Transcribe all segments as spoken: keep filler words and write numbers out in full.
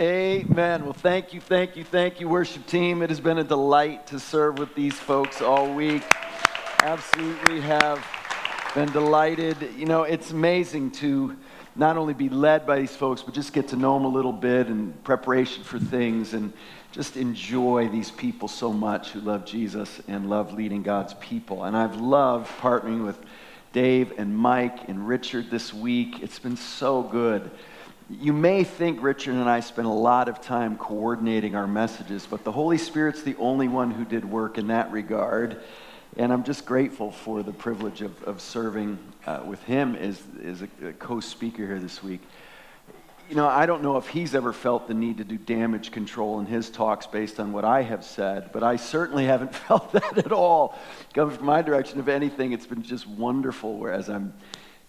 Amen. Well, thank you, thank you, thank you, worship team. It has been a delight to serve with these folks all week. Absolutely have been delighted. You know, it's amazing to not only be led by these folks, but just get to know them a little bit in preparation for things and just enjoy these people so much who love Jesus and love leading God's people. And I've loved partnering with Dave and Mike and Richard this week. It's been so good. You may think Richard and I spent a lot of time coordinating our messages, but the Holy Spirit's the only one who did work in that regard, and I'm just grateful for the privilege of, of serving uh, with him as, as a, a co-speaker here this week. You know, I don't know if he's ever felt the need to do damage control in his talks based on what I have said, but I certainly haven't felt that at all. Coming from my direction, if anything, it's been just wonderful, whereas I'm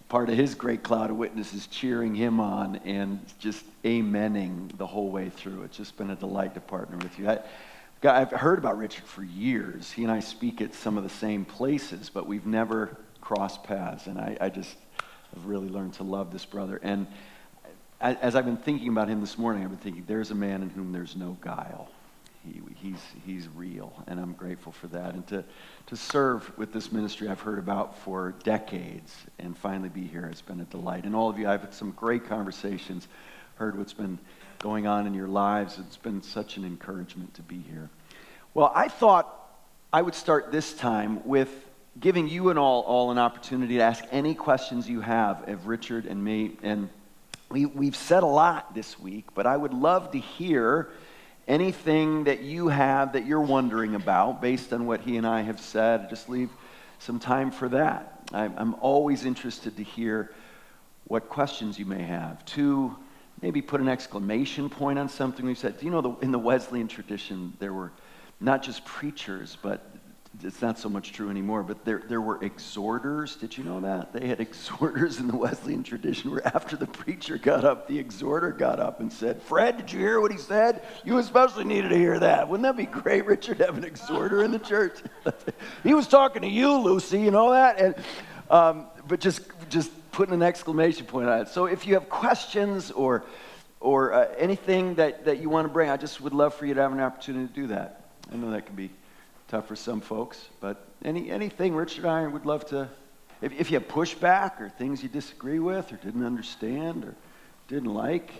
part of his great cloud of witnesses cheering him on and just amening the whole way through. It's just been a delight to partner with you. I, I've heard about Richard for years. He and I speak at some of the same places, but we've never crossed paths. And I, I just have really learned to love this brother. And as I've been thinking about him this morning, I've been thinking, there's a man in whom there's no guile. He, he's he's real, and I'm grateful for that. And to, to serve with this ministry I've heard about for decades and finally be here, it's been a delight. And all of you, I've had some great conversations, heard what's been going on in your lives. It's been such an encouragement to be here. Well, I thought I would start this time with giving you and all, all an opportunity to ask any questions you have of Richard and me. And we, we've said a lot this week, but I would love to hear anything that you have that you're wondering about based on what he and I have said. Just leave some time for that. I'm always interested to hear what questions you may have. Two, maybe put an exclamation point on something we've said. Do you know, the, in the Wesleyan tradition, there were not just preachers, but it's not so much true anymore, but there there were exhorters. Did you know that? They had exhorters in the Wesleyan tradition where after the preacher got up, the exhorter got up and said, "Fred, did you hear what he said? You especially needed to hear that. Wouldn't that be great, Richard, have an exhorter in the church?" "He was talking to you, Lucy, you know that?" And um, but just just putting an exclamation point on it. So if you have questions or, or uh, anything that, that you want to bring, I just would love for you to have an opportunity to do that. I know that can be tough for some folks, but any anything Richard and I would love to, if, if you have pushback or things you disagree with or didn't understand or didn't like,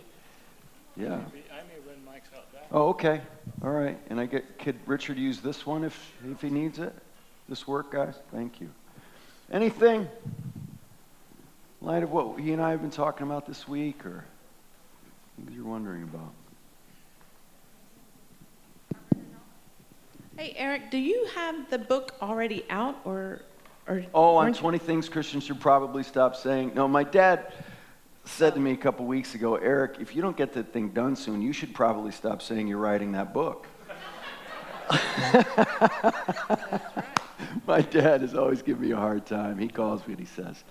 yeah. I may, I may run Mike's out back. Oh, okay, all right. And I get, could Richard use this one if if he needs it? This work, guys? Thank you. Anything? In light of what he and I have been talking about this week or things you're wondering about. Hey, Eric, do you have the book already out, or, or oh, on twenty Things Christians Should Probably Stop Saying? No, my dad said to me a couple weeks ago, "Eric, if you don't get that thing done soon, you should probably stop saying you're writing that book." My dad has always given me a hard time. He calls me and he says,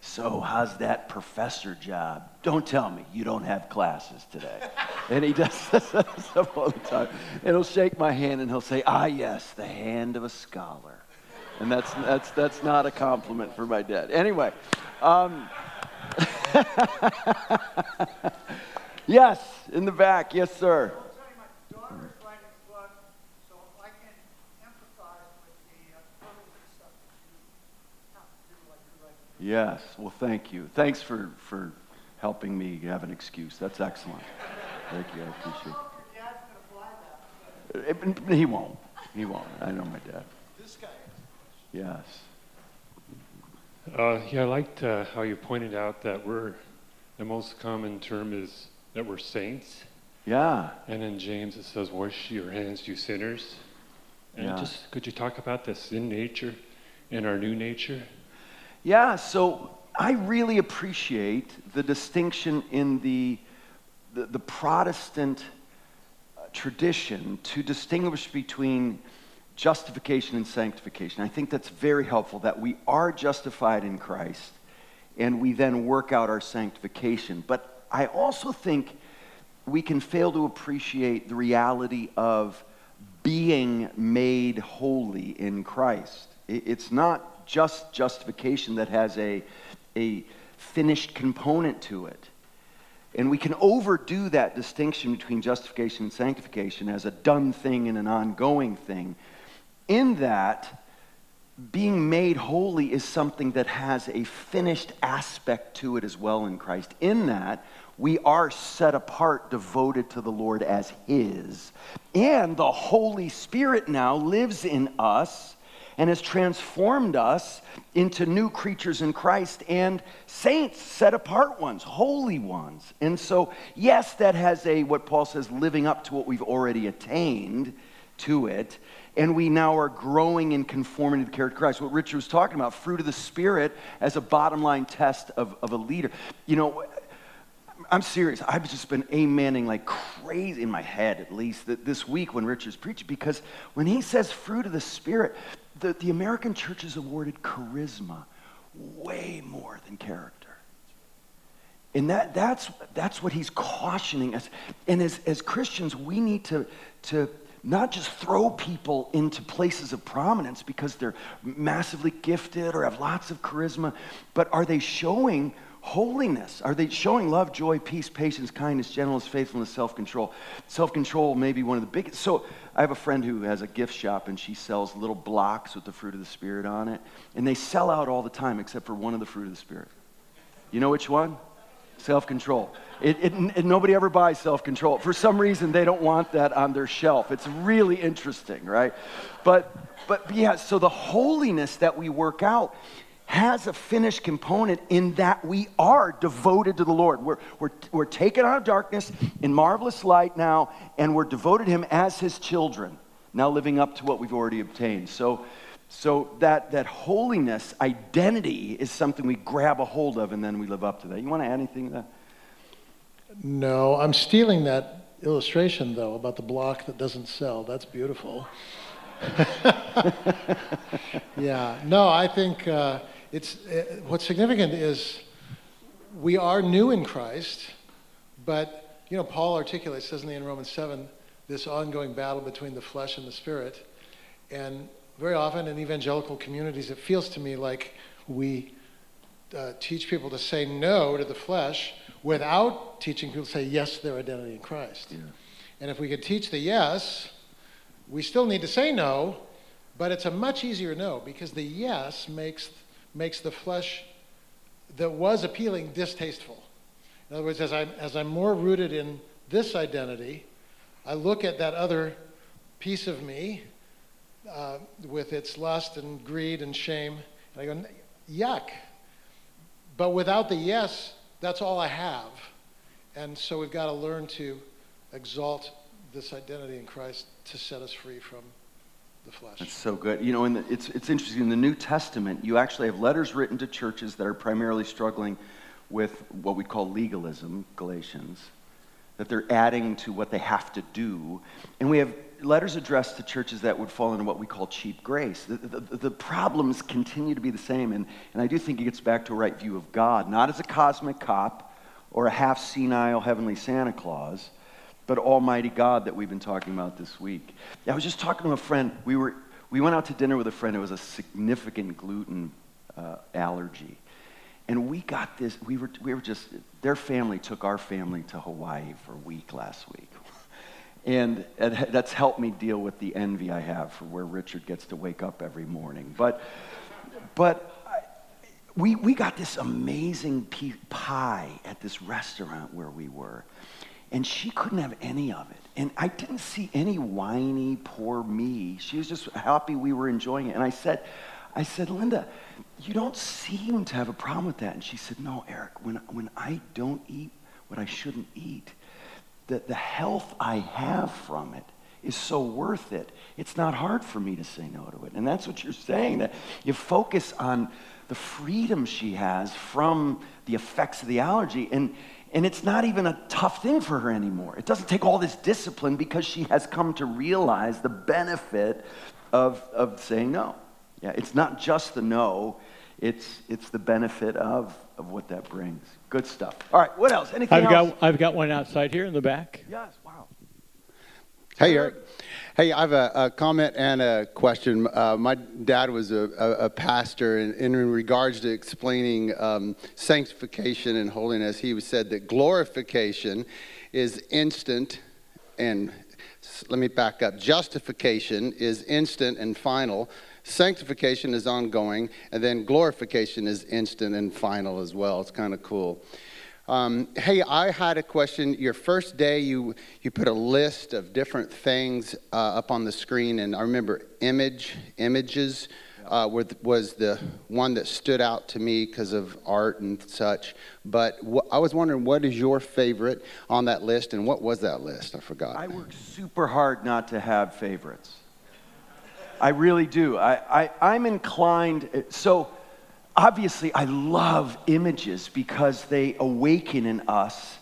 "So, how's that professor job? Don't tell me you don't have classes today." And he does this stuff all the time. And he'll shake my hand and he'll say, "Ah, yes, the hand of a scholar." And that's that's that's not a compliment for my dad. Anyway, um, yes, in the back, yes, sir. Yes, well, thank you. Thanks for, for helping me have an excuse. That's excellent. Thank you, I appreciate it. I don't know if your dad's going to fly that. He won't. He won't. I know my dad. This guy. Yes. Uh, yeah, I liked uh, how you pointed out that we're, the most common term is that we're saints. Yeah. And in James it says, "Wash your hands, you sinners." And yeah. Just, could you talk about the sin nature and our new nature? Yeah, so I really appreciate the distinction in the, the the Protestant tradition to distinguish between justification and sanctification. I think that's very helpful, that we are justified in Christ and we then work out our sanctification. But I also think we can fail to appreciate the reality of being made holy in Christ. It's not just justification that has a, a finished component to it. And we can overdo that distinction between justification and sanctification as a done thing and an ongoing thing, in that being made holy is something that has a finished aspect to it as well in Christ, in that we are set apart, devoted to the Lord as His. And the Holy Spirit now lives in us and has transformed us into new creatures in Christ and saints, set apart ones, holy ones. And so, yes, that has a, what Paul says, living up to what we've already attained to it. And we now are growing in conformity to the character of Christ. What Richard was talking about, fruit of the Spirit as a bottom line test of, of a leader. You know, I'm serious. I've just been amening like crazy in my head, at least, that this week when Richard's preaching, because when he says fruit of the Spirit, the, the American church is awarded charisma way more than character. And that that's that's what he's cautioning us. And as, as Christians, we need to to not just throw people into places of prominence because they're massively gifted or have lots of charisma, but are they showing holiness? Are they showing love, joy, peace, patience, kindness, gentleness, faithfulness, self-control? Self-control may be one of the biggest. So I have a friend who has a gift shop, and she sells little blocks with the fruit of the Spirit on it, and they sell out all the time except for one of the fruit of the Spirit. You know which one? Self-control. It, it, it, nobody ever buys self-control. For some reason, they don't want that on their shelf. It's really interesting, right? But, but yeah, so the holiness that we work out has a finished component in that we are devoted to the Lord. We're, we're, we're taken out of darkness in marvelous light now, and we're devoted to Him as His children, now living up to what we've already obtained. So so that, that holiness identity is something we grab a hold of, and then we live up to that. You want to add anything to that? No, I'm stealing that illustration, though, about the block that doesn't sell. That's beautiful. Yeah, no, I think... Uh, It's it, what's significant is we are new in Christ, but you know Paul articulates, doesn't he, in Romans seven, this ongoing battle between the flesh and the spirit, and very often in evangelical communities it feels to me like we uh, teach people to say no to the flesh without teaching people to say yes to their identity in Christ. Yeah. And if we could teach the yes, we still need to say no, but it's a much easier no, because the yes makes makes the flesh that was appealing distasteful. In other words, as I'm, as I'm more rooted in this identity, I look at that other piece of me uh, with its lust and greed and shame, and I go, yuck. But without the yes, that's all I have. And so we've got to learn to exalt this identity in Christ to set us free from the flesh. That's so good. You know, and it's it's interesting. In the New Testament, you actually have letters written to churches that are primarily struggling with what we call legalism, Galatians, that they're adding to what they have to do. And we have letters addressed to churches that would fall into what we call cheap grace. The, the, the problems continue to be the same, and, and I do think it gets back to a right view of God, not as a cosmic cop or a half-senile heavenly Santa Claus, but Almighty God that we've been talking about this week. I was just talking to a friend. We were we went out to dinner with a friend who was a significant gluten uh, allergy, and we got this. We were we were just their family took our family to Hawaii for a week last week, and, and that's helped me deal with the envy I have for where Richard gets to wake up every morning. But but. We we got this amazing pie at this restaurant where we were, and she couldn't have any of it. And I didn't see any whiny, poor me. She was just happy we were enjoying it. And I said, I said, Linda, you don't seem to have a problem with that. And she said, no, Eric, when when I don't eat what I shouldn't eat, the, the health I have from it is so worth it. It's not hard for me to say no to it. And that's what you're saying, that you focus on the freedom she has from the effects of the allergy. And and it's not even a tough thing for her anymore. It doesn't take all this discipline because she has come to realize the benefit of of saying no. Yeah, it's not just the no, it's it's the benefit of, of what that brings. Good stuff. All right, what else? Anything I've else? Got, I've got one outside here in the back. Yes, wow. Hey, Eric. Hey, I have a, a comment and a question. Uh, my dad was a, a, a pastor, and, and in regards to explaining um, sanctification and holiness, he said that glorification is instant, and let me back up. Justification is instant and final. Sanctification is ongoing, and then glorification is instant and final as well. It's kind of cool. Um, hey, I had a question. Your first day, you you put a list of different things uh, up on the screen, and I remember image images uh, were, was the one that stood out to me because of art and such. But wh- I was wondering, what is your favorite on that list, and what was that list? I forgot. I work super hard not to have favorites. I really do. I, I I'm inclined so. Obviously, I love images because they awaken in us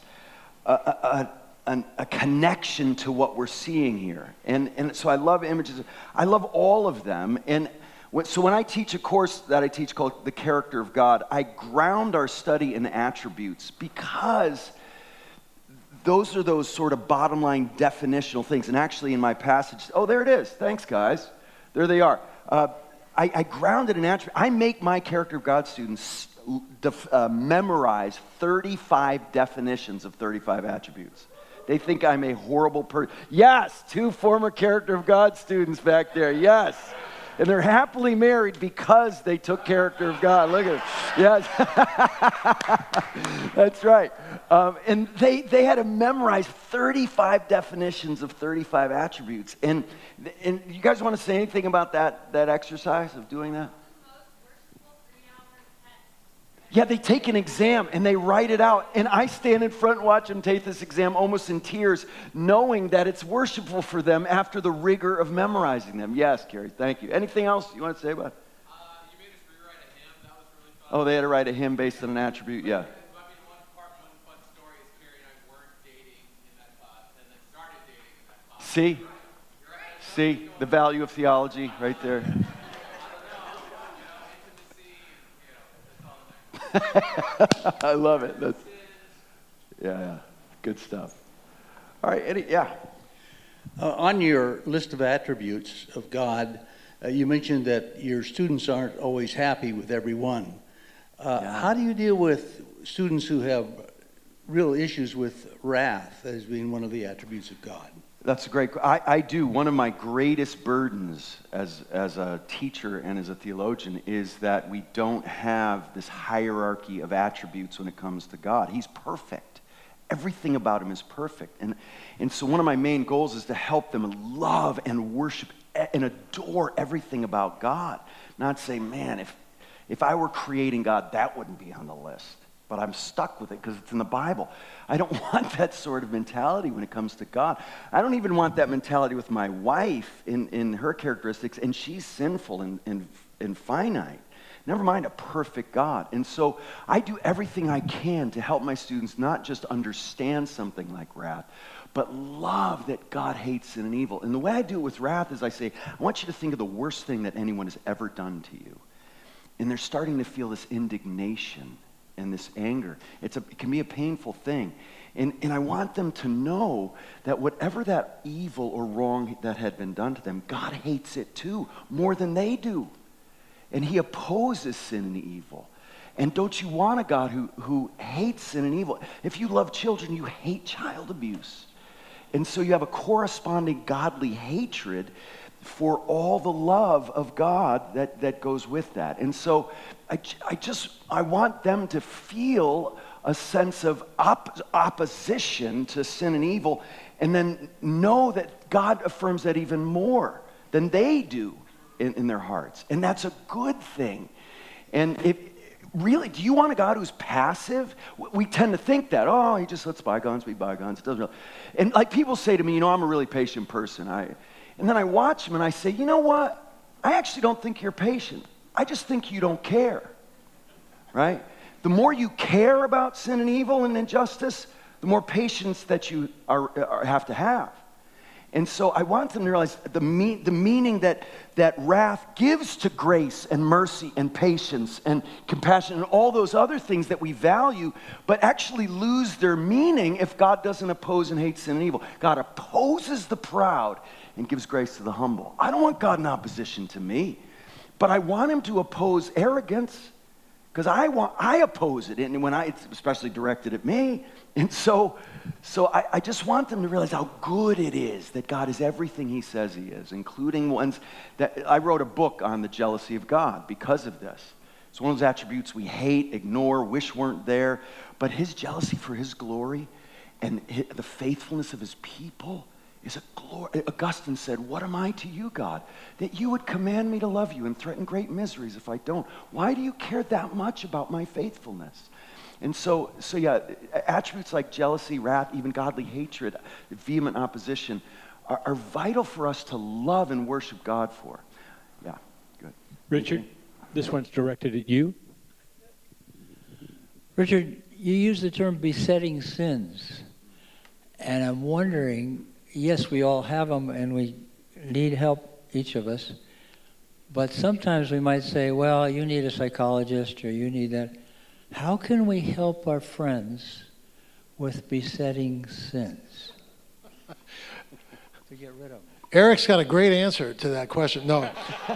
a, a, a, a connection to what we're seeing here. And, and so I love images. I love all of them. And when, so when I teach a course that I teach called The Character of God, I ground our study in attributes because those are those sort of bottom line definitional things. And actually in my passage, oh, there it is. Thanks, guys. There they are. Uh, I, I grounded an attribute. I make my Character of God students def, uh, memorize thirty-five definitions of thirty-five attributes. They think I'm a horrible person. Yes, two former Character of God students back there. Yes. And they're happily married because they took Character of God. Look at them. Yes. That's right. Um, and they, they had to memorize thirty-five definitions of thirty-five attributes. And and you guys want to say anything about that that exercise of doing that? Yeah, they take an exam and they write it out. And I stand in front and watch them take this exam almost in tears, knowing that it's worshipful for them after the rigor of memorizing them. Yes, Carrie, thank you. Anything else you want to say about it? Uh, you made us rewrite a hymn. That was really fun. Oh, they had to write a hymn based on an attribute, yeah. See? See? The value of theology right there. I love it. That's, yeah, yeah. Good stuff. All right, Eddie, yeah. Uh, on your list of attributes of God, uh, you mentioned that your students aren't always happy with every one. Uh, yeah. How do you deal with students who have real issues with wrath as being one of the attributes of God? That's a great question. I do. One of my greatest burdens as, as a teacher and as a theologian is that we don't have this hierarchy of attributes when it comes to God. He's perfect. Everything about him is perfect. And, and so one of my main goals is to help them love and worship and adore everything about God. Not say, man, if, if I were creating God, that wouldn't be on the list. But I'm stuck with it because it's in the Bible. I don't want that sort of mentality when it comes to God. I don't even want that mentality with my wife in, in her characteristics, and she's sinful and, and, and finite. Never mind a perfect God. And so I do everything I can to help my students not just understand something like wrath, but love that God hates sin and evil. And the way I do it with wrath is I say, I want you to think of the worst thing that anyone has ever done to you. And they're starting to feel this indignation and this anger. It's a, it can be a painful thing. And, and I want them to know that whatever that evil or wrong that had been done to them, God hates it too, more than they do. And he opposes sin and evil. And don't you want a God who, who hates sin and evil? If you love children, you hate child abuse. And so you have a corresponding godly hatred for all the love of God that, that goes with that. And so I, I just, I want them to feel a sense of op- opposition to sin and evil, and then know that God affirms that even more than they do in, in their hearts. And that's a good thing. And if, really, do you want a God who's passive? We tend to think that, oh, he just lets bygones be bygones. It doesn't really. And like people say to me, you know, I'm a really patient person. I And then I watch them and I say, you know what? I actually don't think you're patient. I just think you don't care, right? The more you care about sin and evil and injustice, the more patience that you are, are, have to have. And so I want them to realize the mean, the meaning that, that wrath gives to grace and mercy and patience and compassion and all those other things that we value, but actually lose their meaning if God doesn't oppose and hate sin and evil. God opposes the proud and gives grace to the humble. I don't want God in opposition to me, but I want him to oppose arrogance, because I want I oppose it, and when I it's especially directed at me. And so so I, I just want them to realize how good it is that God is everything he says he is, including ones that I wrote a book on the jealousy of God because of this. It's one of those attributes we hate, ignore, wish weren't there, but his jealousy for his glory and his, the faithfulness of his people is a glory. Augustine said, "What am I to you, God, that you would command me to love you and threaten great miseries if I don't? Why do you care that much about my faithfulness?" And so, so yeah, attributes like jealousy, wrath, even godly hatred, vehement opposition are, are vital for us to love and worship God for. Yeah, good. Richard, this one's directed at you. Richard, you use the term besetting sins, and I'm wondering, yes, we all have them and we need help, each of us, but sometimes we might say, well, you need a psychologist or you need that. How can we help our friends with besetting sins? To get rid of them. Eric's got a great answer to that question. No,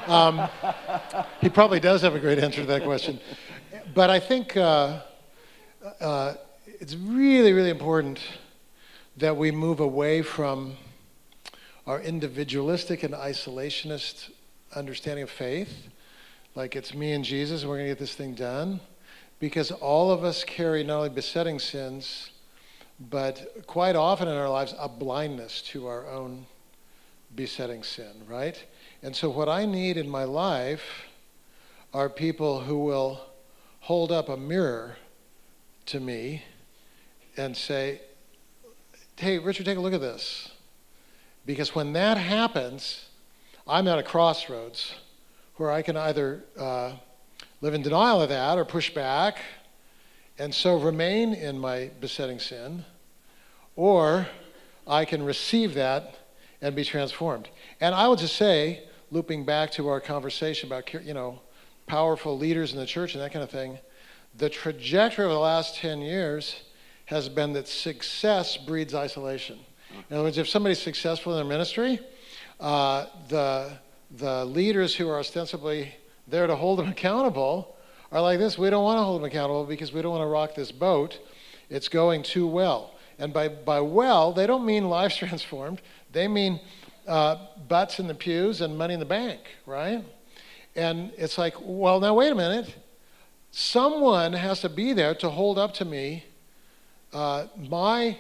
um, he probably does have a great answer to that question. But I think uh, uh, it's really, really important that we move away from our individualistic and isolationist understanding of faith, like it's me and Jesus and we're going to get this thing done, because all of us carry not only besetting sins, but quite often in our lives a blindness to our own besetting sin, right? And so what I need in my life are people who will hold up a mirror to me and say, hey, Richard, take a look at this. Because when that happens, I'm at a crossroads where I can either uh, live in denial of that or push back and so remain in my besetting sin, or I can receive that and be transformed. And I would just say, looping back to our conversation about, you know, powerful leaders in the church and that kind of thing, the trajectory over the last ten years has been that success breeds isolation. In other words, if somebody's successful in their ministry, uh, the the leaders who are ostensibly there to hold them accountable are like this: we don't want to hold them accountable because we don't want to rock this boat. It's going too well. And by, by well, they don't mean lives transformed. They mean uh, butts in the pews and money in the bank, right? And it's like, well, now wait a minute. Someone has to be there to hold up to me Uh, my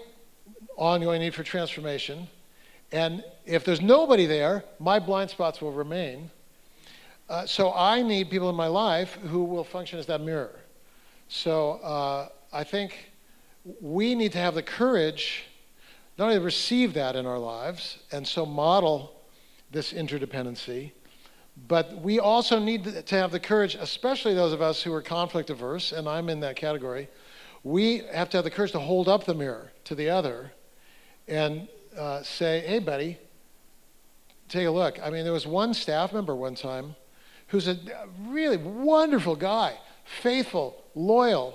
ongoing need for transformation, and if there's nobody there, my blind spots will remain. Uh, so I need people in my life who will function as that mirror. So uh, I think we need to have the courage not only to receive that in our lives and so model this interdependency, but we also need to have the courage, especially those of us who are conflict averse, and I'm in that category. We have to have the courage to hold up the mirror to the other and uh, say, hey, buddy, take a look. I mean, there was one staff member one time who's a really wonderful guy, faithful, loyal,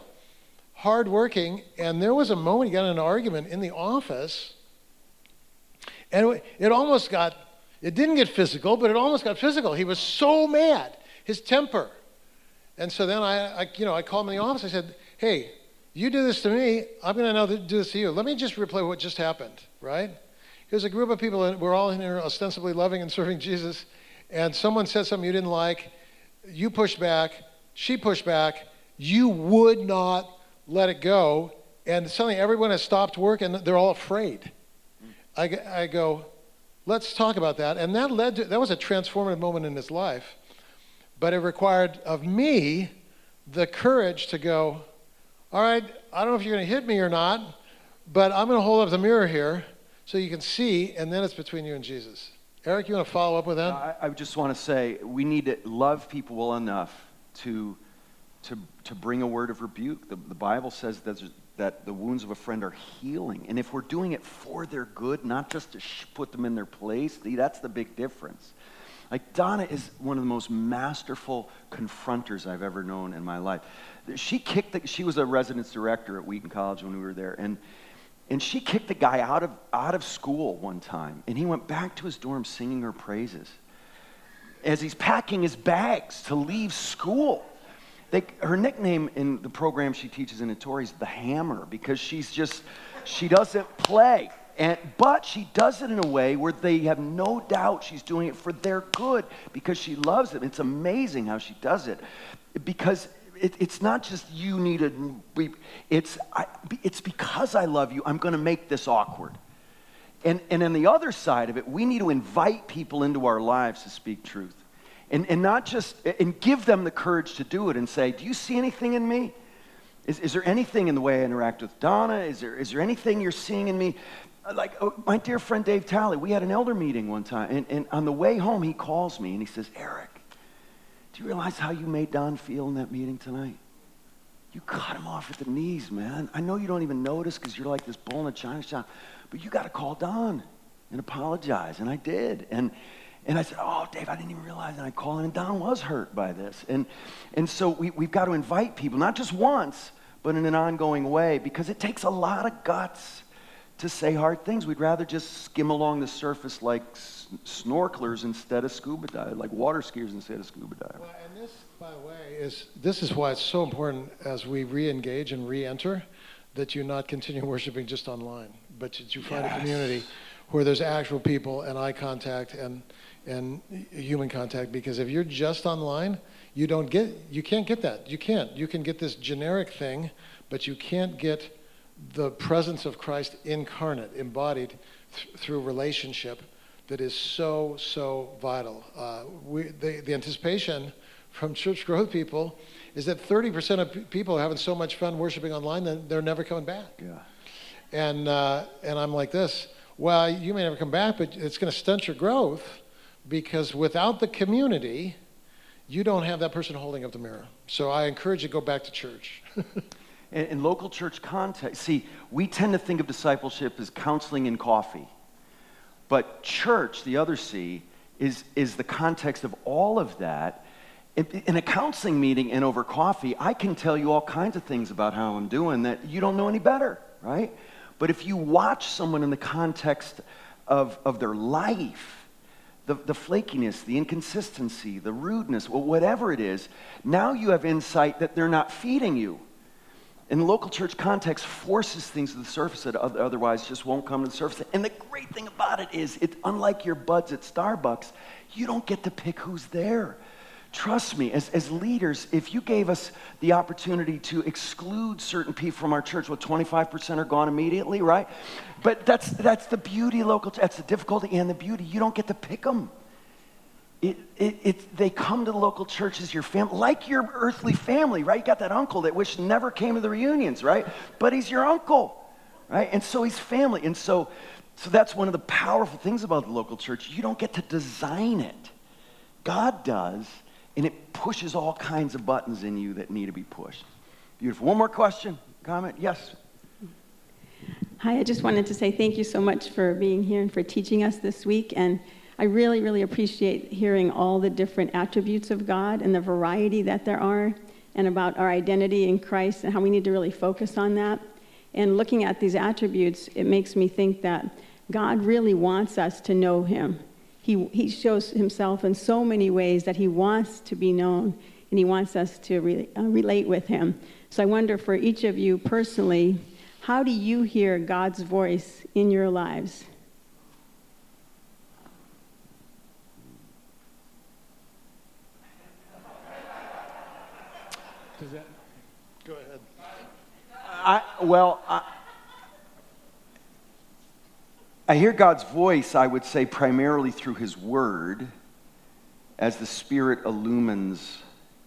hardworking, and there was a moment he got in an argument in the office, and it almost got, it didn't get physical, but it almost got physical. He was so mad, his temper. And so then I, I you know, I called him in the office. I said, hey, you do this to me, I'm going to know to do this to you. Let me just replay what just happened, right? Here's a group of people, and we're all in here ostensibly loving and serving Jesus, and someone said something you didn't like. You pushed back. She pushed back. You would not let it go, and suddenly everyone has stopped work, and they're all afraid. I, I go, let's talk about that. And that led to, that was a transformative moment in his life, but it required of me the courage to go, all right, I don't know if you're going to hit me or not, but I'm going to hold up the mirror here so you can see, and then it's between you and Jesus. Eric, you want to follow up with that? I, I just want to say we need to love people well enough to to to bring a word of rebuke. The, the Bible says that that the wounds of a friend are healing. And if we're doing it for their good, not just to sh- put them in their place, that's the big difference. Like, Donna is one of the most masterful confronters I've ever known in my life. She kicked the, she was a residence director at Wheaton College when we were there, and and she kicked the guy out of out of school one time, and he went back to his dorm singing her praises as he's packing his bags to leave school. They, her nickname in the program she teaches in Atori is the Hammer, because she's just, she doesn't play. And, but she does it in a way where they have no doubt she's doing it for their good, because she loves them. It's amazing how she does it, because it, it's not just you need a, it's, I, it's because I love you, I'm going to make this awkward. And and on the other side of it, we need to invite people into our lives to speak truth. And and not just, and give them the courage to do it and say, do you see anything in me? Is is there anything in the way I interact with Donna? Is there is there anything you're seeing in me? Like, oh, my dear friend Dave Talley, we had an elder meeting one time, and, and on the way home, he calls me, and he says, Eric, do you realize how you made Don feel in that meeting tonight? You cut him off at the knees, man. I know you don't even notice because you're like this bull in a china shop, but you got to call Don and apologize, and I did. And And I said, oh, Dave, I didn't even realize. And I called him, and Don was hurt by this. And and so we, we've got to invite people, not just once, but in an ongoing way, because it takes a lot of guts to say hard things. We'd rather just skim along the surface like s- snorkelers instead of scuba divers, like water skiers instead of scuba divers. Well, and this, by the way, is this is why it's so important as we re-engage and re-enter that you not continue worshiping just online, but that you find yes. a community where there's actual people and eye contact and and human contact, because if you're just online, you don't get, you can't get that. You can't. You can get this generic thing, but you can't get the presence of Christ incarnate, embodied th- through relationship that is so, so vital. Uh, we, the, the anticipation from church growth people is that thirty percent of p- people are having so much fun worshiping online that they're never coming back. Yeah. And uh, and I'm like this, well, you may never come back, but it's going to stunt your growth. Because without the community, you don't have that person holding up the mirror. So I encourage you to go back to church. in, in local church context, see, we tend to think of discipleship as counseling and coffee. But church, the other C, is, is the context of all of that. In, in a counseling meeting and over coffee, I can tell you all kinds of things about how I'm doing that you don't know any better, right? But if you watch someone in the context of, of their life, The, the flakiness, the inconsistency, the rudeness, well, whatever it is, now you have insight that they're not feeding you. And the local church context forces things to the surface that otherwise just won't come to the surface. And the great thing about it is, it's unlike your buds at Starbucks, you don't get to pick who's there. Trust me, as, as leaders, if you gave us the opportunity to exclude certain people from our church, well, twenty-five percent are gone immediately, right? But that's that's the beauty of local, that's the difficulty and the beauty. You don't get to pick them. It, it, it, they come to the local church as your family, like your earthly family, right? You got that uncle that wish never came to the reunions, right? But he's your uncle, right? And so he's family. And so, so that's one of the powerful things about the local church. You don't get to design it. God does. And it pushes all kinds of buttons in you that need to be pushed. Beautiful. One more question, comment? Yes. Hi, I just wanted to say thank you so much for being here and for teaching us this week. And I really, really appreciate hearing all the different attributes of God and the variety that there are, and about our identity in Christ and how we need to really focus on that. And looking at these attributes, it makes me think that God really wants us to know him. He, he shows himself in so many ways that he wants to be known, and he wants us to re, uh, relate with him. So I wonder for each of you personally, how do you hear God's voice in your lives? Does that, go ahead. I, well, I, I hear God's voice, I would say, primarily through his word, as the Spirit illumines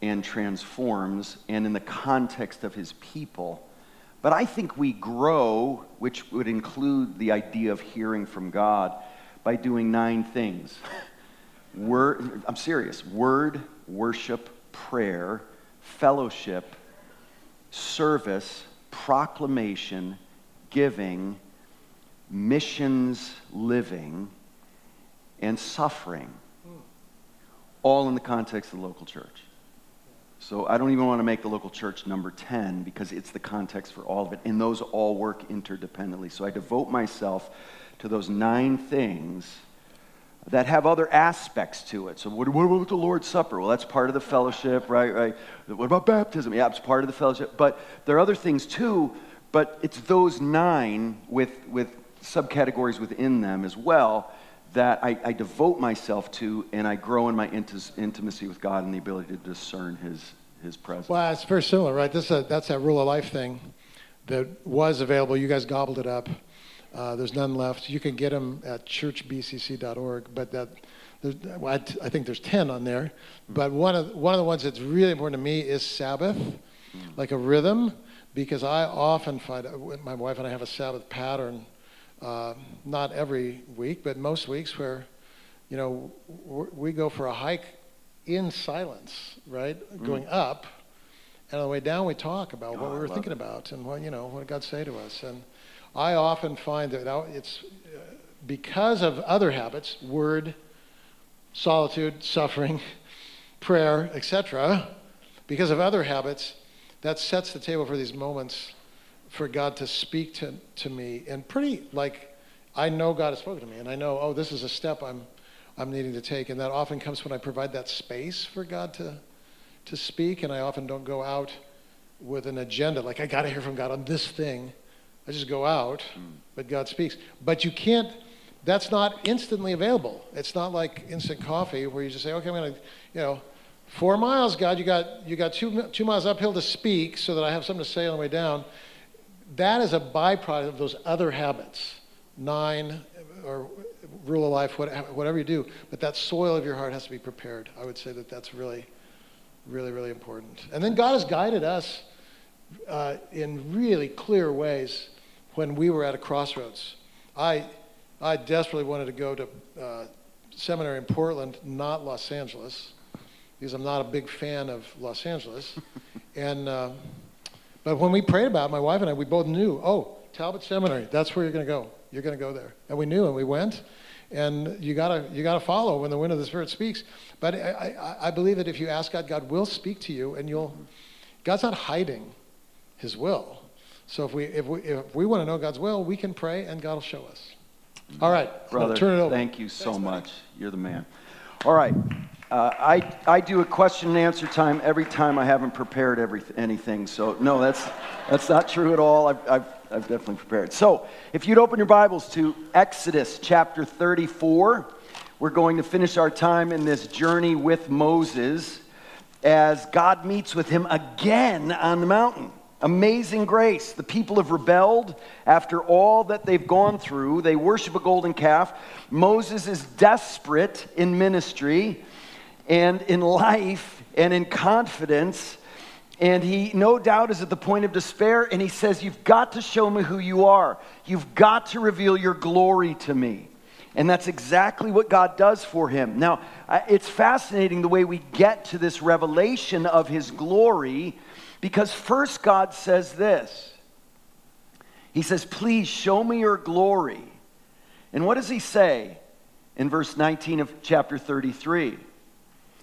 and transforms, and in the context of his people. But I think we grow, which would include the idea of hearing from God, by doing nine things. Word, I'm serious. Word, worship, prayer, fellowship, service, proclamation, giving, missions living, and suffering, all in the context of the local church. So I don't even want to make the local church number ten because it's the context for all of it, and those all work interdependently. So I devote myself to those nine things that have other aspects to it. So what about the Lord's Supper? Well, that's part of the fellowship, right? Right. What about baptism? Yeah, it's part of the fellowship. But there are other things too, but it's those nine with with subcategories within them as well that I, I devote myself to, and I grow in my intis, intimacy with God and the ability to discern His His presence. Well, it's very similar, right? This is a, that's that rule of life thing that was available. You guys gobbled it up. Uh, there's none left. You can get them at church b c c dot org, but that well, I, t- I think there's ten on there. Mm-hmm. But one of one of the ones that's really important to me is Sabbath, mm-hmm. like a rhythm, because I often find my wife and I have a Sabbath pattern. Uh, not every week, but most weeks where, you know, we go for a hike in silence, right? Mm-hmm. Going up, and on the way down we talk about oh, what we were thinking it. about and what, you know, what did God say to us. And I often find that it's because of other habits, word, solitude, suffering, prayer, et cetera, because of other habits, that sets the table for these moments for God to speak to, to me, and pretty, like, I know God has spoken to me, and I know, oh, this is a step I'm I'm needing to take, and that often comes when I provide that space for God to to speak, and I often don't go out with an agenda, like, I got to hear from God on this thing. I just go out, mm. but God speaks. But you can't, that's not instantly available. It's not like instant coffee where you just say, okay, I'm going to, you know, four miles, God, you got you got two two miles uphill to speak so that I have something to say on the way down. That is a byproduct of those other habits, nine or rule of life, whatever you do. But that soil of your heart has to be prepared. I would say that that's really, really, really important. And then God has guided us uh, in really clear ways when we were at a crossroads. I I desperately wanted to go to uh, seminary in Portland, not Los Angeles, because I'm not a big fan of Los Angeles. and... Uh, But when we prayed about it, my wife and I, we both knew, oh, Talbot Seminary, that's where you're going to go. You're going to go there. And we knew, and we went. And you gotta you gotta follow when the wind of the Spirit speaks. But I, I, I believe that if you ask God, God will speak to you, and you'll. God's not hiding His will. So if we if we if we want to know God's will, we can pray, and God will show us. All right, brother. Turn it over. Thank you so Thanks, much. Buddy. You're the man. All right. Uh, I, I do a question and answer time every time I haven't prepared every, anything. So no, that's that's not true at all. I've, I've, I've definitely prepared. So if you'd open your Bibles to Exodus chapter thirty-four, we're going to finish our time in this journey with Moses as God meets with him again on the mountain. Amazing grace. The people have rebelled after all that they've gone through. They worship a golden calf. Moses is desperate in ministry and in life, and in confidence, and he no doubt is at the point of despair, and he says, you've got to show me who you are. You've got to reveal your glory to me. And that's exactly what God does for him. Now, it's fascinating the way we get to this revelation of his glory, because first God says this. He says, please show me your glory. And what does he say in verse nineteen of chapter thirty-three?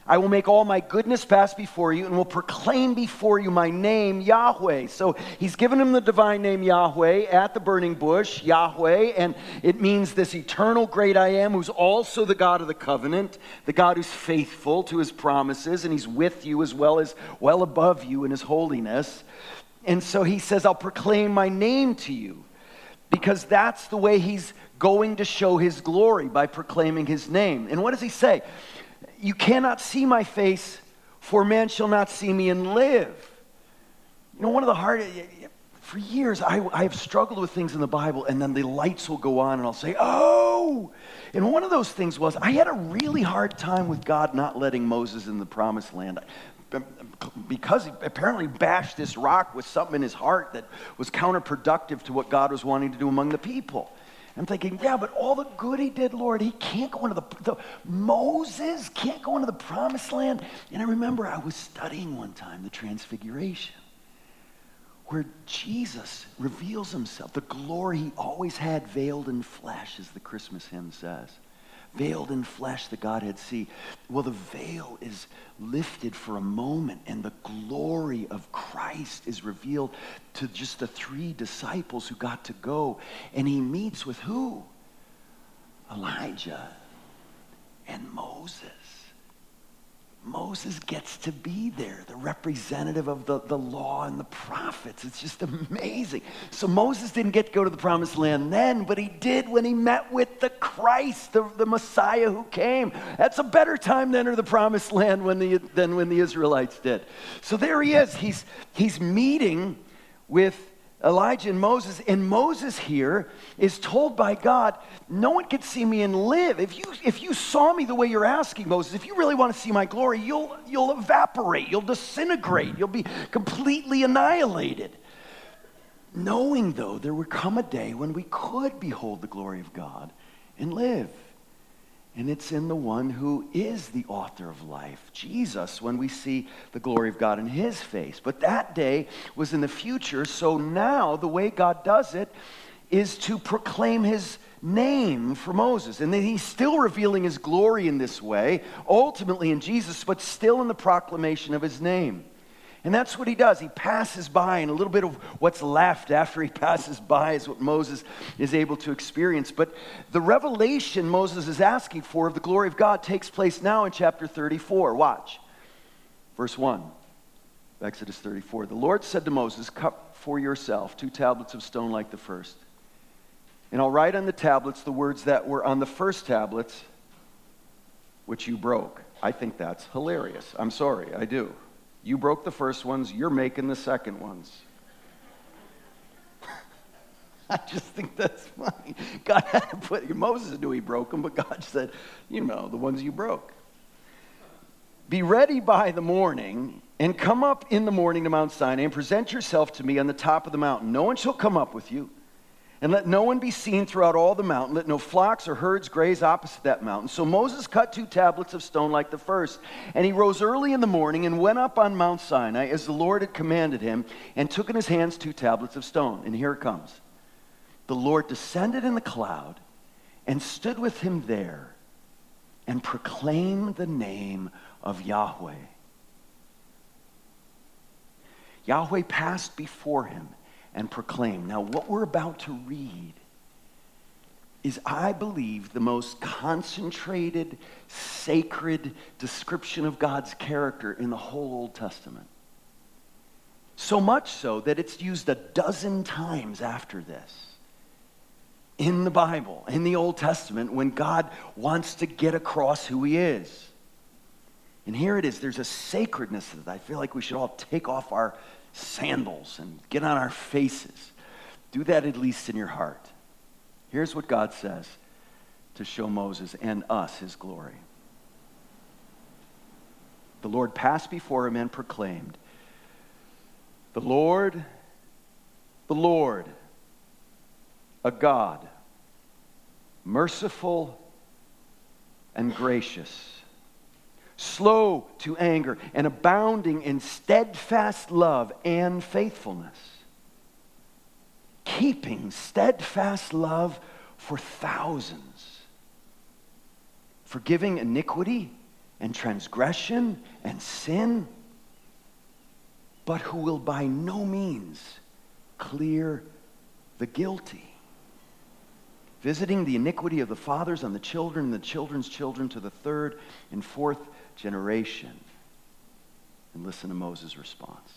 I will make all my goodness pass before you and will proclaim before you my name, Yahweh. So he's given him the divine name Yahweh at the burning bush, Yahweh, and it means this eternal great I am who's also the God of the covenant, the God who's faithful to his promises, and he's with you as well as well above you in his holiness. And so he says, I'll proclaim my name to you, because that's the way he's going to show his glory, by proclaiming his name. And what does he say? You cannot see my face, for man shall not see me and live. You know, one of the hard, for years, I, I have struggled with things in the Bible, and then the lights will go on, and I'll say, oh! And one of those things was, I had a really hard time with God not letting Moses in the promised land, because he apparently bashed this rock with something in his heart that was counterproductive to what God was wanting to do among the people. I'm thinking, yeah, but all the good he did, Lord, he can't go into the, the, Moses can't go into the promised land. And I remember I was studying one time the Transfiguration. where Jesus reveals himself, the glory he always had veiled in flesh, as the Christmas hymn says. Veiled in flesh, the Godhead see. Well, the veil is lifted for a moment, and the glory of Christ is revealed to just the three disciples who got to go. And he meets with who? Elijah and Moses. Moses gets to be there, the representative of the, the law and the prophets. It's just amazing. So Moses didn't get to go to the promised land then, but he did when he met with the Christ, the, the Messiah who came. That's a better time to enter the promised land when the, than when the Israelites did. So there he is. He's, he's meeting with Elijah and Moses, and Moses here is told by God, no one can see me and live. If you if you saw me the way you're asking, Moses, if you really want to see my glory, you'll you'll evaporate, you'll disintegrate, you'll be completely annihilated. Knowing, though, there would come a day when we could behold the glory of God and live. And it's in the one who is the author of life, Jesus, when we see the glory of God in his face. But that day was in the future, so now the way God does it is to proclaim his name for Moses. And then he's still revealing his glory in this way, ultimately in Jesus, but still in the proclamation of his name. And that's what he does. He passes by, and a little bit of what's left after he passes by is what Moses is able to experience. But the revelation Moses is asking for of the glory of God takes place now in chapter thirty-four. Watch. Verse one, Exodus thirty-four. The Lord said to Moses, "Cut for yourself two tablets of stone like the first. And I'll write on the tablets the words that were on the first tablets, which you broke." I think that's hilarious. I'm sorry, I do. You broke the first ones, you're making the second ones. I just think that's funny. God had to put, Moses knew he broke them, but God said, you know, the ones you broke. "Be ready by the morning, and come up in the morning to Mount Sinai, and present yourself to me on the top of the mountain. No one shall come up with you, and let no one be seen throughout all the mountain. Let no flocks or herds graze opposite that mountain." So Moses cut two tablets of stone like the first. And he rose early in the morning and went up on Mount Sinai as the Lord had commanded him, and took in his hands two tablets of stone. And here it comes. The Lord descended in the cloud and stood with him there and proclaimed the name of Yahweh. Yahweh passed before him and proclaim. Now, what we're about to read is, I believe, the most concentrated, sacred description of God's character in the whole Old Testament. So much so that it's used a dozen times after this in the Bible, in the Old Testament, when God wants to get across who he is. And here it is. There's a sacredness that I feel like we should all take off our sandals and get on our faces. Do that at least in your heart. Here's what God says to show Moses and us his glory. The Lord passed before him and proclaimed, "The Lord, the Lord, a God, merciful and gracious, slow to anger, and abounding in steadfast love and faithfulness, keeping steadfast love for thousands, forgiving iniquity and transgression and sin, but who will by no means clear the guilty, visiting the iniquity of the fathers on the children and the children's children to the third and fourth generation." And listen to Moses' response.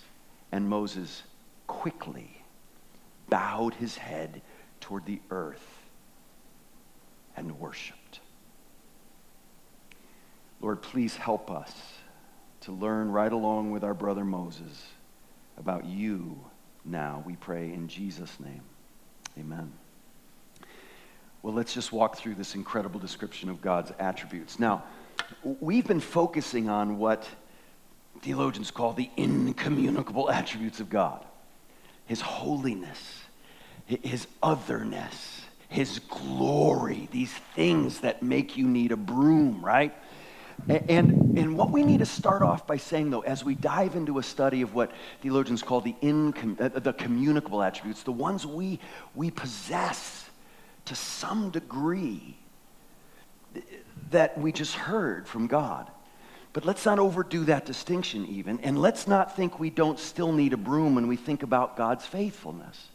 "And Moses quickly bowed his head toward the earth and worshiped." Lord, please help us to learn right along with our brother Moses about you now, we pray in Jesus' name. Amen. Well, let's just walk through this incredible description of God's attributes. Now, we've been focusing on what theologians call the incommunicable attributes of God. His holiness, his otherness, his glory, these things that make you need a broom, right? And, and what we need to start off by saying, though, as we dive into a study of what theologians call the incom- the communicable attributes, the ones we we possess to some degree that we just heard from God. But let's not overdo that distinction even, and let's not think we don't still need a broom when we think about God's faithfulness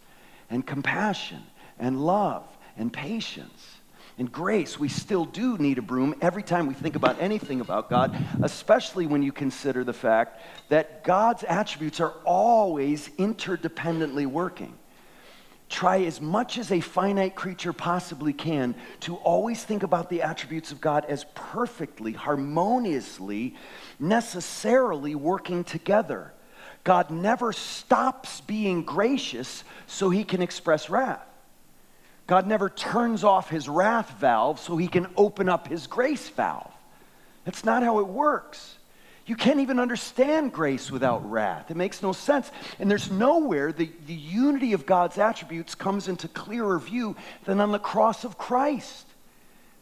and compassion and love and patience. In grace, we still do need a broom every time we think about anything about God, especially when you consider the fact that God's attributes are always interdependently working. Try as much as a finite creature possibly can to always think about the attributes of God as perfectly, harmoniously, necessarily working together. God never stops being gracious so he can express wrath. God never turns off his wrath valve so he can open up his grace valve. That's not how it works. You can't even understand grace without wrath. It makes no sense. And there's nowhere the, the unity of God's attributes comes into clearer view than on the cross of Christ.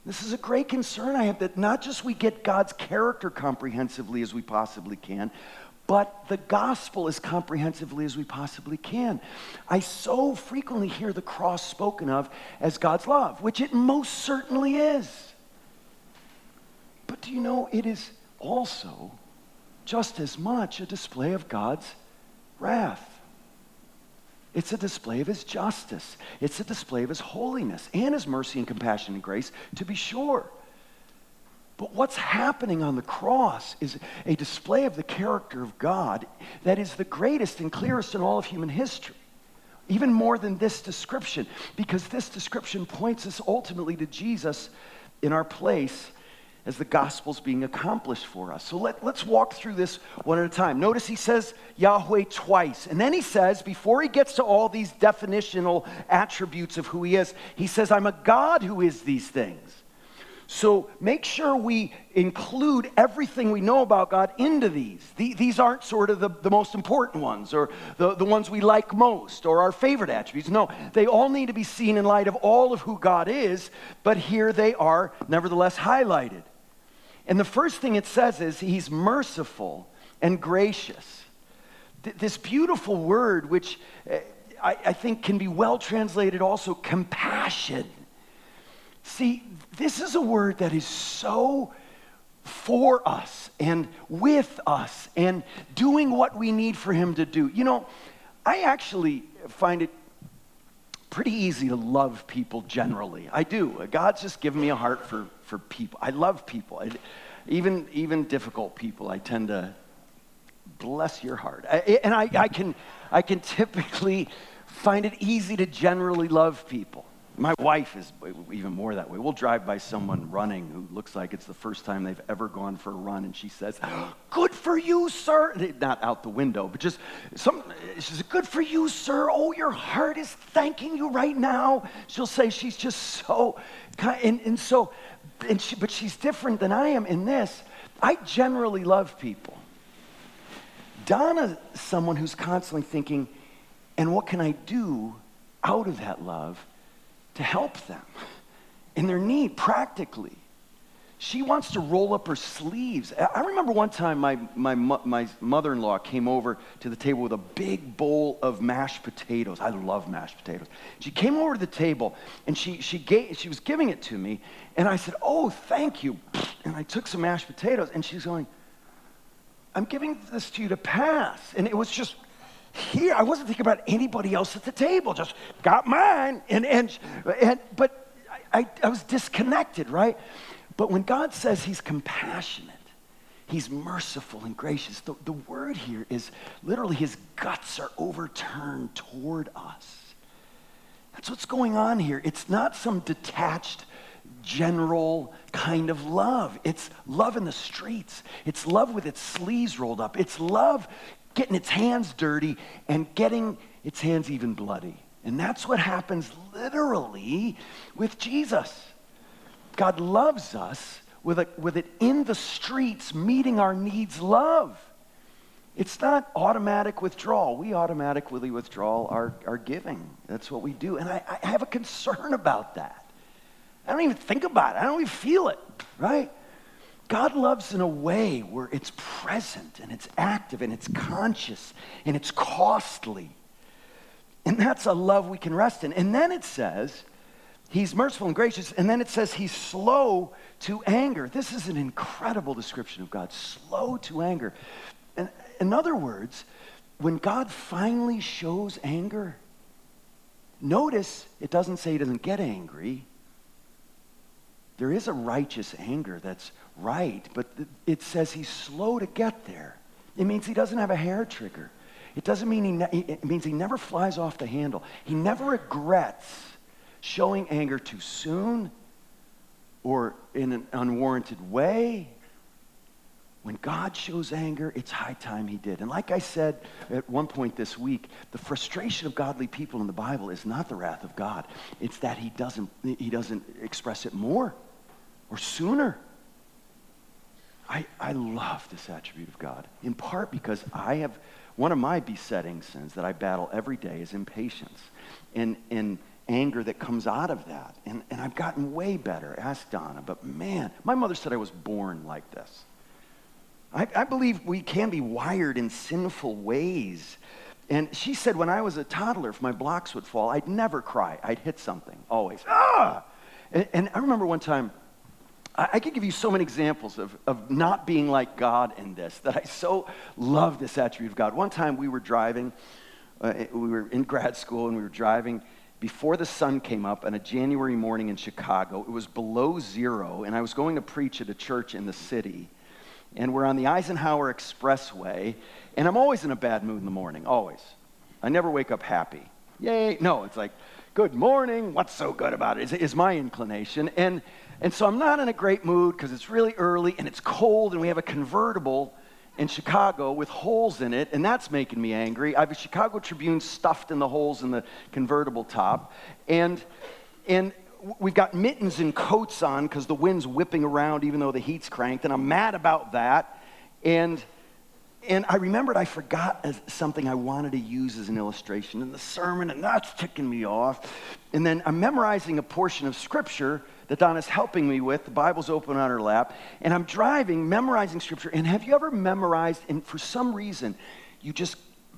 This is a great concern I have, that not just we get God's character comprehensively as we possibly can, but the gospel as comprehensively as we possibly can. I so frequently hear the cross spoken of as God's love, which it most certainly is. But do you know, it is also just as much a display of God's wrath. It's a display of his justice. It's a display of his holiness and his mercy and compassion and grace, to be sure. But what's happening on the cross is a display of the character of God that is the greatest and clearest in all of human history, even more than this description, because this description points us ultimately to Jesus in our place as the gospel's being accomplished for us. So let, let's walk through this one at a time. Notice he says Yahweh twice, and then he says, before he gets to all these definitional attributes of who he is, he says, I'm a God who is these things. So make sure we include everything we know about God into these. The, these aren't sort of the, the most important ones, or the, the ones we like most, or our favorite attributes. No, they all need to be seen in light of all of who God is, but here they are nevertheless highlighted. And the first thing it says is he's merciful and gracious. Th- this beautiful word, which I, I think can be well translated also, compassion. See, this is a word that is so for us and with us and doing what we need for him to do. You know, I actually find it pretty easy to love people generally. I do. God's just given me a heart for, for people. I love people. I, even, even difficult people, I tend to bless your heart. I, and I, I can, I can typically find it easy to generally love people. My wife is even more that way. We'll drive by someone running who looks like it's the first time they've ever gone for a run, and she says, good for you, sir. Not out the window, but just some, she says, good for you, sir. Oh, your heart is thanking you right now. She'll say, she's just so kind. And, and so, and she, but she's different than I am in this. I generally love people. Donna's someone who's constantly thinking, and what can I do out of that love to help them in their need practically? She wants to roll up her sleeves. I remember one time my my my mother-in-law came over to the table with a big bowl of mashed potatoes. I love mashed potatoes. She came over to the table, and she she gave, she was giving it to me, and I said, oh, thank you. And I took some mashed potatoes, and she's going, I'm giving this to you to pass. And it was just here, I wasn't thinking about anybody else at the table, just got mine, and and, and but I, I, I was disconnected, right? But when God says he's compassionate, he's merciful and gracious, the, the word here is literally his guts are overturned toward us. That's what's going on here. It's not some detached, general kind of love. It's love in the streets. It's love with its sleeves rolled up. It's love getting its hands dirty and getting its hands even bloody. And that's what happens literally with Jesus. God loves us with, a, with it in the streets, meeting our needs love. It's not automatic withdrawal. We automatically withdraw our, our giving. That's what we do. And I, I have a concern about that. I don't even think about it. I don't even feel it, right? God loves in a way where it's present and it's active and it's conscious and it's costly. And that's a love we can rest in. And then it says, he's merciful and gracious. And then it says he's slow to anger. This is an incredible description of God, slow to anger. And in other words, when God finally shows anger, notice it doesn't say he doesn't get angry. There is a righteous anger that's right, but it says he's slow to get there. It means he doesn't have a hair trigger. It doesn't mean he, ne- it means he never flies off the handle. He never regrets showing anger too soon or in an unwarranted way. When God shows anger, it's high time he did. And like I said at one point this week, the frustration of godly people in the Bible is not the wrath of God. It's that he doesn't, he doesn't express it more or sooner. I, I love this attribute of God, in part because I have... one of my besetting sins that I battle every day is impatience and, and anger that comes out of that. And, and I've gotten way better. Ask Donna. But man, my mother said I was born like this. I, I believe we can be wired in sinful ways. And she said when I was a toddler, if my blocks would fall, I'd never cry. I'd hit something, always. Ah! And, and I remember one time, I could give you so many examples of, of not being like God in this, that I so love this attribute of God. One time we were driving, uh, we were in grad school, and we were driving before the sun came up on a January morning in Chicago. It was below zero, and I was going to preach at a church in the city. And we're on the Eisenhower Expressway, and I'm always in a bad mood in the morning, always. I never wake up happy. Yay. No, it's like, good morning, what's so good about it, is, is my inclination. And And so I'm not in a great mood because it's really early and it's cold and we have a convertible in Chicago with holes in it, and that's making me angry. I have a Chicago Tribune stuffed in the holes in the convertible top. And and we've got mittens and coats on because the wind's whipping around even though the heat's cranked, and I'm mad about that. And and I remembered I forgot something I wanted to use as an illustration in the sermon, and that's ticking me off. And then I'm memorizing a portion of scripture that Donna's helping me with. The Bible's open on her lap, and I'm driving, memorizing scripture. And have you ever memorized, and for some reason, you just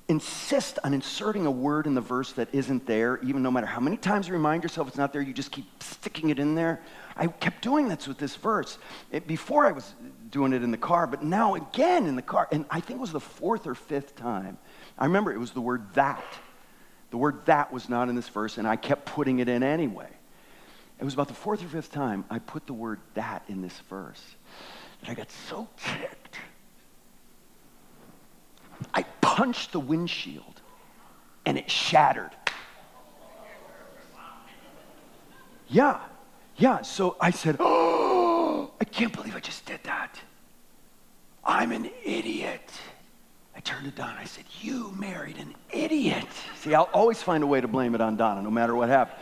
insist on inserting a word in the verse that isn't there, even no matter how many times you remind yourself it's not there, you just keep sticking it in there? I kept doing this with this verse. It, before I was doing it in the car, but now again in the car, and I think it was the fourth or fifth time. I remember it was the word that. The word that was not in this verse, and I kept putting it in anyway. It was about the fourth or fifth time I put the word that in this verse that I got so ticked, I punched the windshield and it shattered. Yeah, yeah. So I said, oh, I can't believe I just did that. I'm an idiot. I turned to Don, I said, you married an idiot. See, I'll always find a way to blame it on Donna no matter what happened.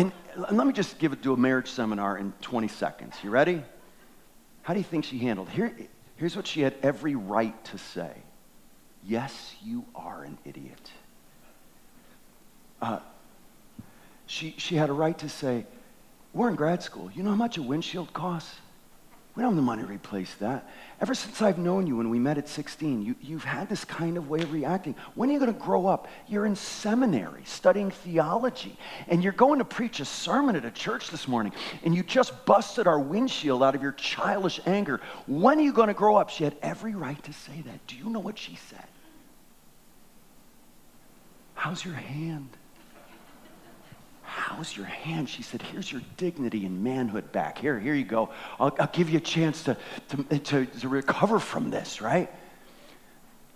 And let me just give it to a marriage seminar in twenty seconds. You ready? How do you think she handled? Here, here's what she had every right to say. Yes, you are an idiot. Uh, she, she had a right to say, we're in grad school. You know how much a windshield costs? We don't have the money to replace that. Ever since I've known you, when we met at sixteen, you, you've had this kind of way of reacting. When are you going to grow up? You're in seminary studying theology, and you're going to preach a sermon at a church this morning, and you just busted our windshield out of your childish anger. When are you going to grow up? She had every right to say that. Do you know what she said? How's your hand? How's your hand? She said, here's your dignity and manhood back. Here, here you go. I'll, I'll give you a chance to, to, to, to recover from this, right?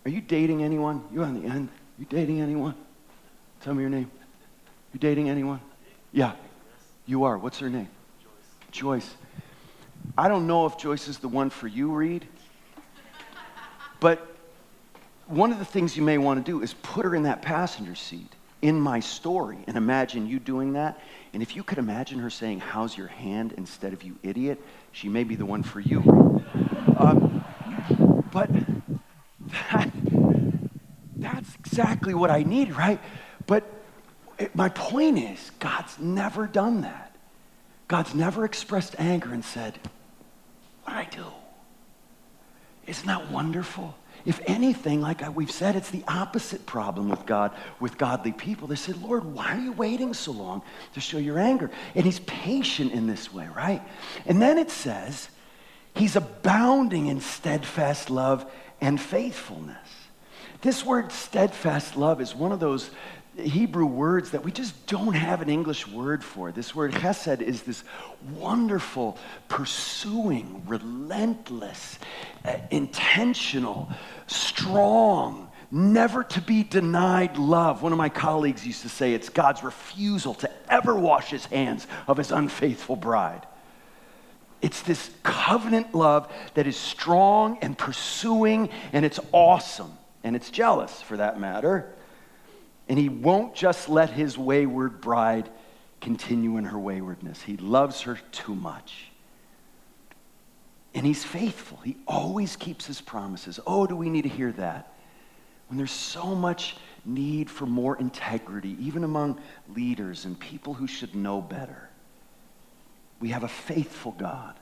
Are you dating anyone? You on the end? You dating anyone? Tell me your name. You dating anyone? Yeah, you are. What's her name? Joyce. Joyce. I don't know if Joyce is the one for you, Reed, but one of the things you may want to do is put her in that passenger seat in my story, and imagine you doing that. And if you could imagine her saying, how's your hand, instead of you idiot, she may be the one for you. Um, but that, that's exactly what I need, right? But it, my point is, God's never done that. God's never expressed anger and said, what did I do? Isn't that wonderful? If anything, like we've said, it's the opposite problem with God, with godly people. They said, Lord, why are you waiting so long to show your anger? And he's patient in this way, right? And then it says, he's abounding in steadfast love and faithfulness. This word steadfast love is one of those Hebrew words that we just don't have an English word for. This word chesed is this wonderful, pursuing, relentless, uh, intentional, strong, never to be denied love. One of my colleagues used to say it's God's refusal to ever wash his hands of his unfaithful bride. It's this covenant love that is strong and pursuing, and it's awesome, and it's jealous for that matter. And he won't just let his wayward bride continue in her waywardness. He loves her too much. And he's faithful. He always keeps his promises. Oh, do we need to hear that? When there's so much need for more integrity, even among leaders and people who should know better. We have a faithful God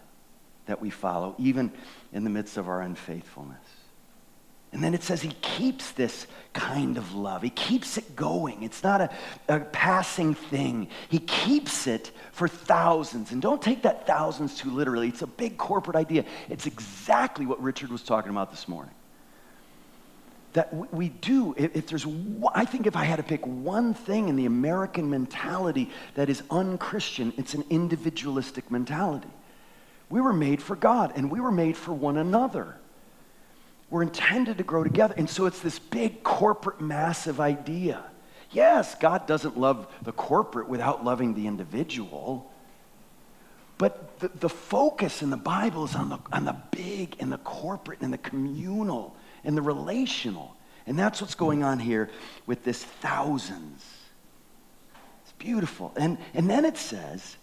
that we follow, even in the midst of our unfaithfulness. And then it says he keeps this kind of love. He keeps it going. It's not a, a passing thing. He keeps it for thousands. And don't take that thousands too literally. It's a big corporate idea. It's exactly what Richard was talking about this morning. That we do, if there's, I think if I had to pick one thing in the American mentality that is un-Christian, it's an individualistic mentality. We were made for God, and we were made for one another. We're intended to grow together. And so it's this big corporate massive idea. Yes, God doesn't love the corporate without loving the individual. But the, the focus in the Bible is on the, on the big and the corporate and the communal and the relational. And that's what's going on here with this thousands. It's beautiful. And, and then it says,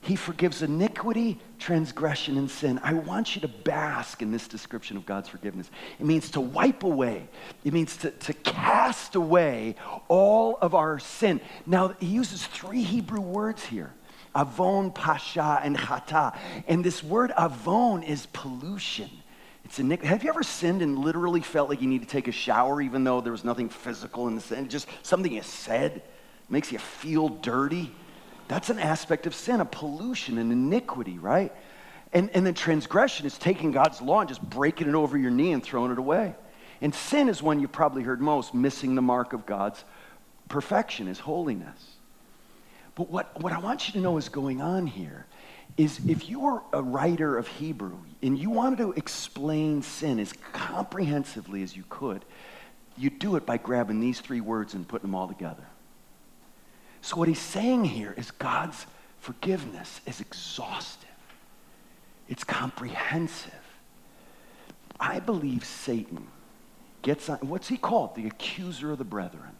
he forgives iniquity, transgression, and sin. I want you to bask in this description of God's forgiveness. It means to wipe away. It means to, to cast away all of our sin. Now, he uses three Hebrew words here. Avon, Pasha, and Chatah. And this word avon is pollution. It's iniquity. Have you ever sinned and literally felt like you need to take a shower even though there was nothing physical in the sin? Just something you said makes you feel dirty. That's an aspect of sin, a pollution, an iniquity, right? And, and then transgression is taking God's law and just breaking it over your knee and throwing it away. And sin is one you probably heard most, missing the mark of God's perfection, his holiness. But what, what I want you to know is going on here is if you were a writer of Hebrew and you wanted to explain sin as comprehensively as you could, you'd do it by grabbing these three words and putting them all together. So what he's saying here is God's forgiveness is exhaustive. It's comprehensive. I believe Satan gets on, what's he called? The accuser of the brethren.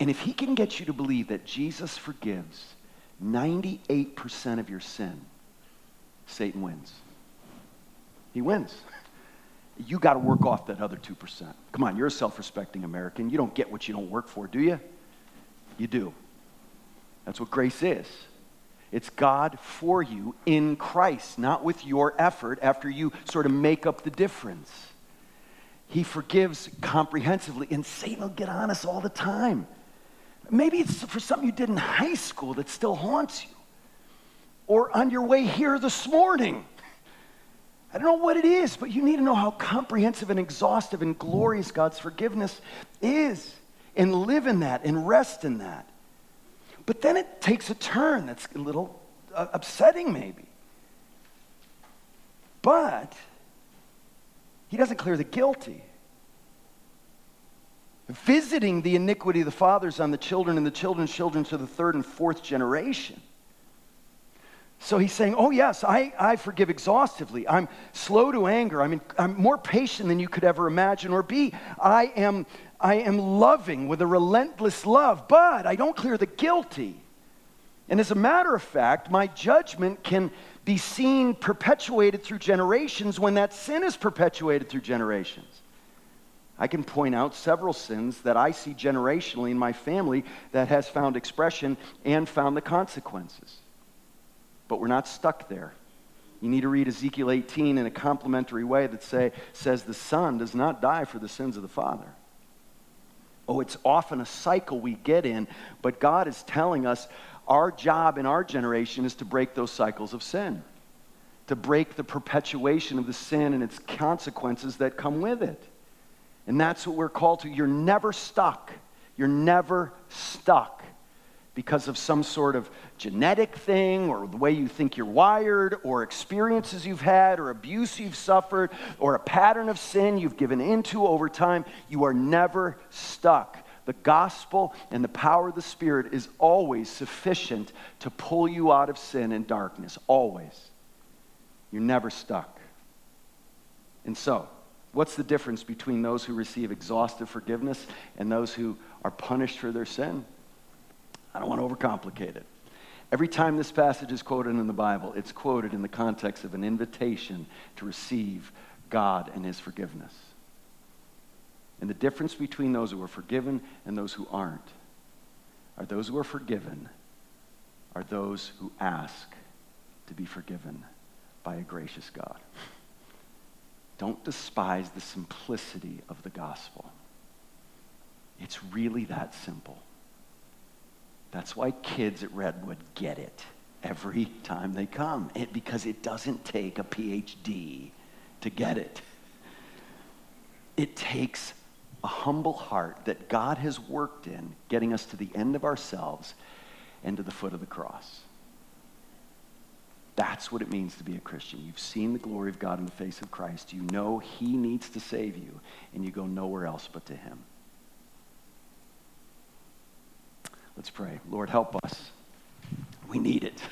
And if he can get you to believe that Jesus forgives ninety-eight percent of your sin, Satan wins. He wins. You got to work off that other two percent. Come on, you're a self-respecting American. You don't get what you don't work for, do you? You do. That's what grace is. It's God for you in Christ, not with your effort after you sort of make up the difference. He forgives comprehensively, and Satan will get on us all the time. Maybe it's for something you did in high school that still haunts you, or on your way here this morning. I don't know what it is, but you need to know how comprehensive and exhaustive and glorious God's forgiveness is. And live in that and rest in that. But then it takes a turn that's a little uh, upsetting maybe. But he doesn't clear the guilty. Visiting the iniquity of the fathers on the children and the children's children to the third and fourth generation. So he's saying, oh yes, I, I forgive exhaustively. I'm slow to anger. I'm, in, I'm more patient than you could ever imagine or be. I am... I am loving with a relentless love, but I don't clear the guilty. And as a matter of fact, my judgment can be seen perpetuated through generations when that sin is perpetuated through generations. I can point out several sins that I see generationally in my family that has found expression and found the consequences. But we're not stuck there. You need to read Ezekiel eighteen in a complimentary way that say, says the Son does not die for the sins of the Father. Oh, it's often a cycle we get in, but God is telling us our job in our generation is to break those cycles of sin, to break the perpetuation of the sin and its consequences that come with it. And that's what we're called to. You're never stuck. You're never stuck because of some sort of genetic thing or the way you think you're wired or experiences you've had or abuse you've suffered or a pattern of sin you've given into over time. You are never stuck. The gospel and the power of the Spirit is always sufficient to pull you out of sin and darkness, always. You're never stuck. And so, what's the difference between those who receive exhaustive forgiveness and those who are punished for their sin? I don't want to overcomplicate it. Every time this passage is quoted in the Bible, it's quoted in the context of an invitation to receive God and His forgiveness. And the difference between those who are forgiven and those who aren't are those who are forgiven are those who ask to be forgiven by a gracious God. Don't despise the simplicity of the gospel. It's really that simple. That's why kids at Redwood get it every time they come, it, because it doesn't take a P H D to get it. It takes a humble heart that God has worked in, getting us to the end of ourselves and to the foot of the cross. That's what it means to be a Christian. You've seen the glory of God in the face of Christ. You know He needs to save you, and you go nowhere else but to Him. Let's pray. Lord, help us. We need it.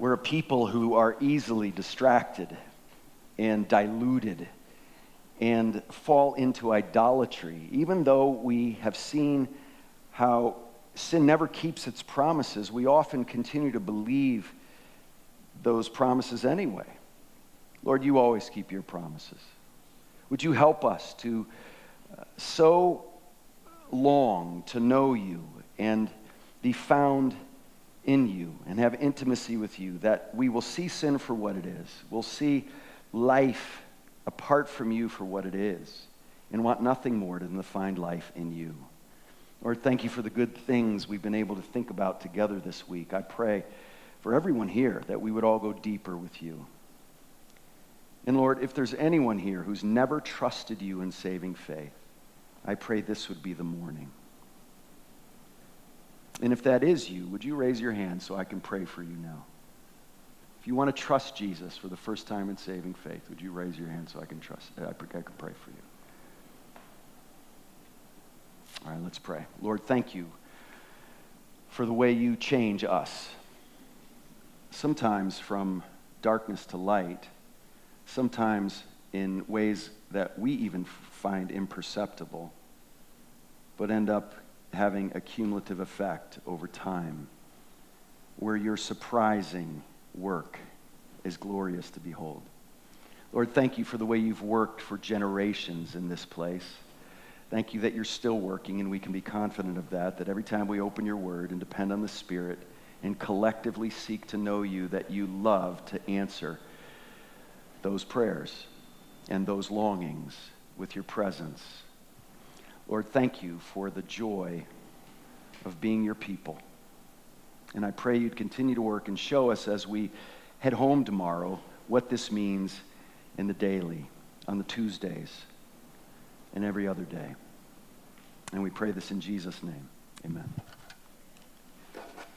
We're a people who are easily distracted and diluted and fall into idolatry, even though we have seen how sin never keeps its promises. We often continue to believe those promises anyway. Lord, you always keep your promises. Would you help us to uh, so long to know you and be found in you and have intimacy with you that we will see sin for what it is. We'll see life apart from you for what it is and want nothing more than to find life in you. Lord, thank you for the good things we've been able to think about together this week. I pray for everyone here, that we would all go deeper with you. And Lord, if there's anyone here who's never trusted you in saving faith, I pray this would be the morning. And if that is you, would you raise your hand so I can pray for you now? If you want to trust Jesus for the first time in saving faith, would you raise your hand so I can trust? I can pray for you. All right, let's pray. Lord, thank you for the way you change us. Sometimes from darkness to light, sometimes in ways that we even find imperceptible, but end up having a cumulative effect over time, where your surprising work is glorious to behold. Lord, thank you for the way you've worked for generations in this place. Thank you that you're still working, and we can be confident of that, that every time we open your word and depend on the Spirit, and collectively seek to know you, that you love to answer those prayers and those longings with your presence. Lord, thank you for the joy of being your people. And I pray you'd continue to work and show us as we head home tomorrow what this means in the daily, on the Tuesdays, and every other day. And we pray this in Jesus' name. Amen.